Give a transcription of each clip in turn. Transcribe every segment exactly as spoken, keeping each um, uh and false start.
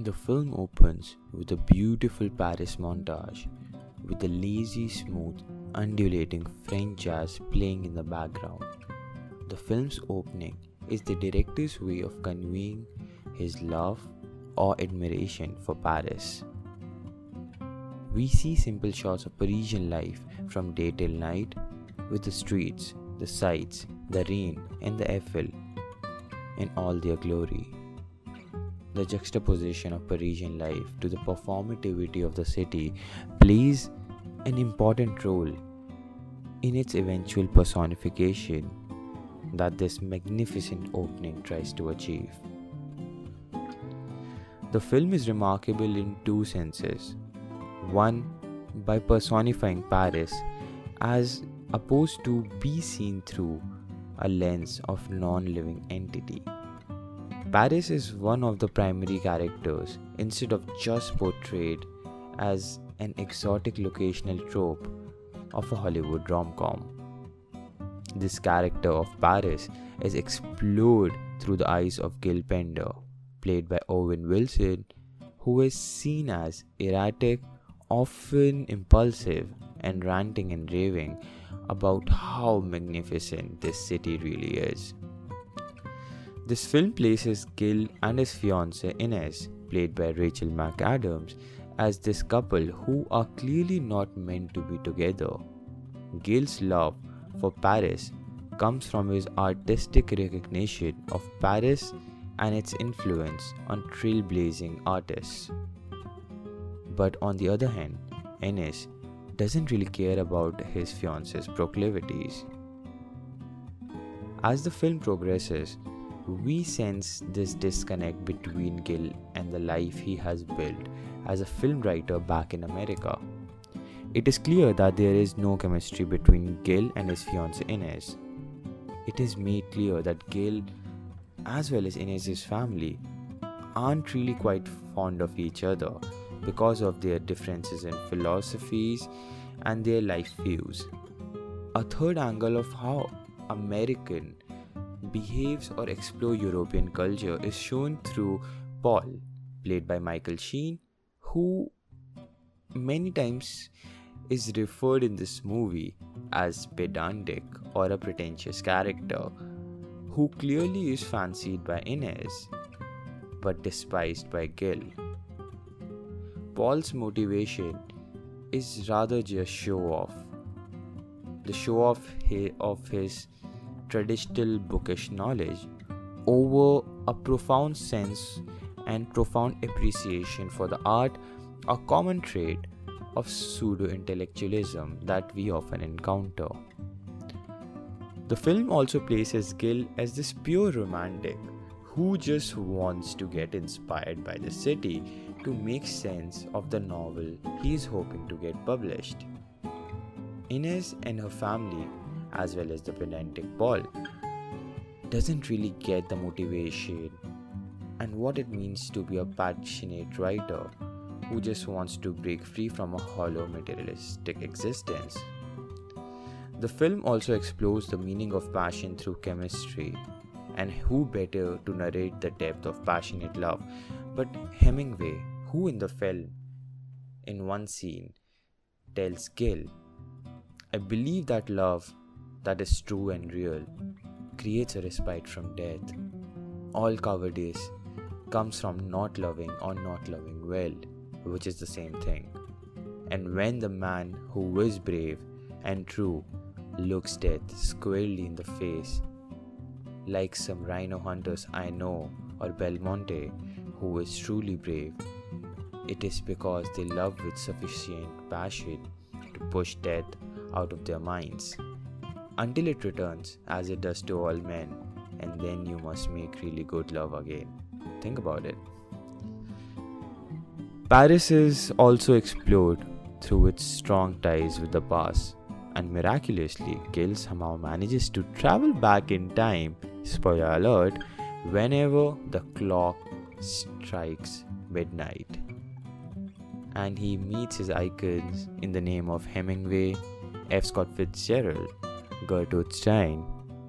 The film opens with a beautiful Paris montage with the lazy, smooth, undulating French jazz playing in the background. The film's opening is the director's way of conveying his love or admiration for Paris. We see simple shots of Parisian life from day till night, with the streets, the sights, the rain and the Eiffel in all their glory. The juxtaposition of Parisian life to the performativity of the city plays an important role in its eventual personification that this magnificent opening tries to achieve. The film is remarkable in two senses. One, by personifying Paris as opposed to be seen through a lens of non-living entity. Paris is one of the primary characters instead of just portrayed as an exotic locational trope of a Hollywood rom-com. This character of Paris is explored through the eyes of Gil Pender, played by Owen Wilson, who is seen as erratic, often impulsive and ranting and raving about how magnificent this city really is. This film places Gil and his fiancée Ines, played by Rachel McAdams, as this couple who are clearly not meant to be together. Gil's love for Paris comes from his artistic recognition of Paris and its influence on trailblazing artists. But on the other hand, Ines doesn't really care about his fiancé's proclivities. As the film progresses, we sense this disconnect between Gil and the life he has built as a film writer back in America. It is clear that there is no chemistry between Gil and his fiancée Ines. It is made clear that Gil, as well as Ines' family, aren't really quite fond of each other because of their differences in philosophies and their life views. A third angle of how American behaves or explore European culture is shown through Paul, played by Michael Sheen, who many times is referred in this movie as pedantic or a pretentious character, who clearly is fancied by Ines but despised by Gil. Paul's motivation is rather just show-off. The show-off of his traditional bookish knowledge over a profound sense and profound appreciation for the art, a common trait of pseudo-intellectualism that we often encounter. The film also places Gil as this pure romantic who just wants to get inspired by the city to make sense of the novel he is hoping to get published. Ines and her family, as well as the pedantic Paul, doesn't really get the motivation and what it means to be a passionate writer who just wants to break free from a hollow materialistic existence. The film also explores the meaning of passion through chemistry, and who better to narrate the depth of passionate love but Hemingway, who in the film, in one scene, tells Gil, "I believe that love that is true and real creates a respite from death. All cowardice comes from not loving or not loving well, which is the same thing. And when the man who is brave and true looks death squarely in the face, like some rhino hunters I know or Belmonte who is truly brave, it is because they love with sufficient passion to push death out of their minds, until it returns as it does to all men, and then you must make really good love again." Think about it. Paris is also explored through its strong ties with the past, and miraculously Gil somehow manages to travel back in time, spoiler alert, whenever the clock strikes midnight. And he meets his icons in the name of Hemingway, F. Scott Fitzgerald, Gertrude Stein,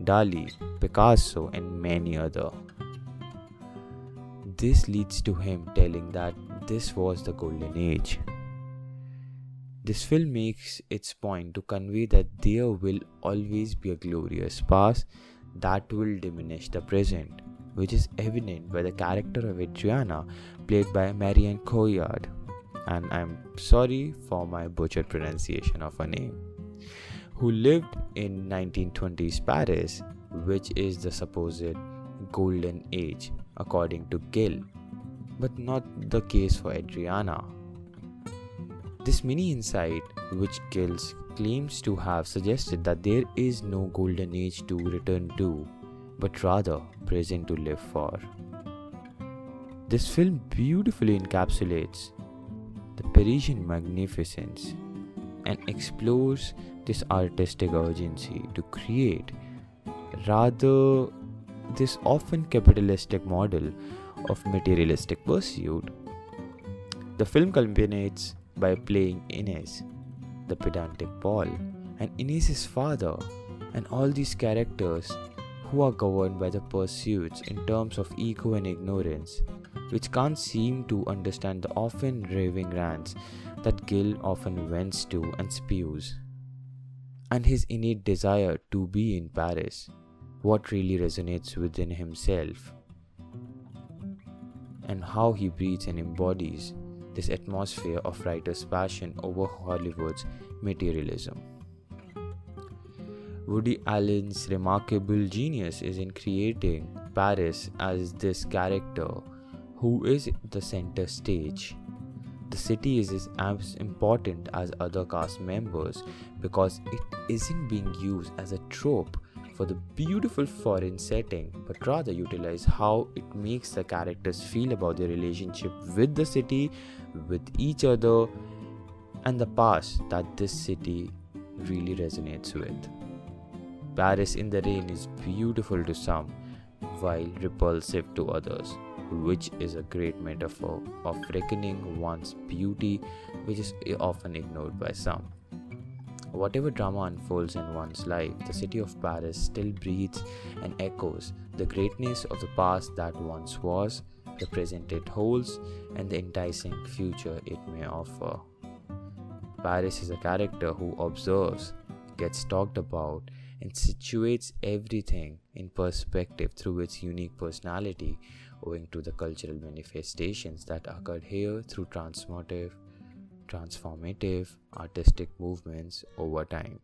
Dali, Picasso and many other. This leads to him telling that this was the golden age. This film makes its point to convey that there will always be a glorious past that will diminish the present, which is evident by the character of Adriana, played by Marion Cotillard, and I'm sorry for my butchered pronunciation of her name, who lived in nineteen twenties Paris, which is the supposed golden age according to Gil, but not the case for Adriana. This mini insight, which Gil claims to have suggested that there is no golden age to return to, but rather present to live for. This film beautifully encapsulates the Parisian magnificence and explores this artistic urgency to create, rather this often capitalistic model of materialistic pursuit. The film culminates by playing Inez, the pedantic Paul, and Inez's father, and all these characters who are governed by the pursuits in terms of ego and ignorance, which can't seem to understand the often raving rants that Gil often vents to and spews, and his innate desire to be in Paris, what really resonates within himself, and how he breathes and embodies this atmosphere of writer's passion over Hollywood's materialism. Woody Allen's remarkable genius is in creating Paris as this character who is the center stage. The city is as important as other cast members because it isn't being used as a trope for the beautiful foreign setting, but rather utilize how it makes the characters feel about their relationship with the city, with each other, and the past that this city really resonates with. Paris in the Rain is beautiful to some, while repulsive to others, which is a great metaphor of reckoning one's beauty, which is often ignored by some. Whatever drama unfolds in one's life, the city of Paris still breathes and echoes the greatness of the past that once was, the present it holds, and the enticing future it may offer. Paris is a character who observes, gets talked about, and situates everything in perspective through its unique personality, owing to the cultural manifestations that occurred here through transformative, transformative artistic movements over time.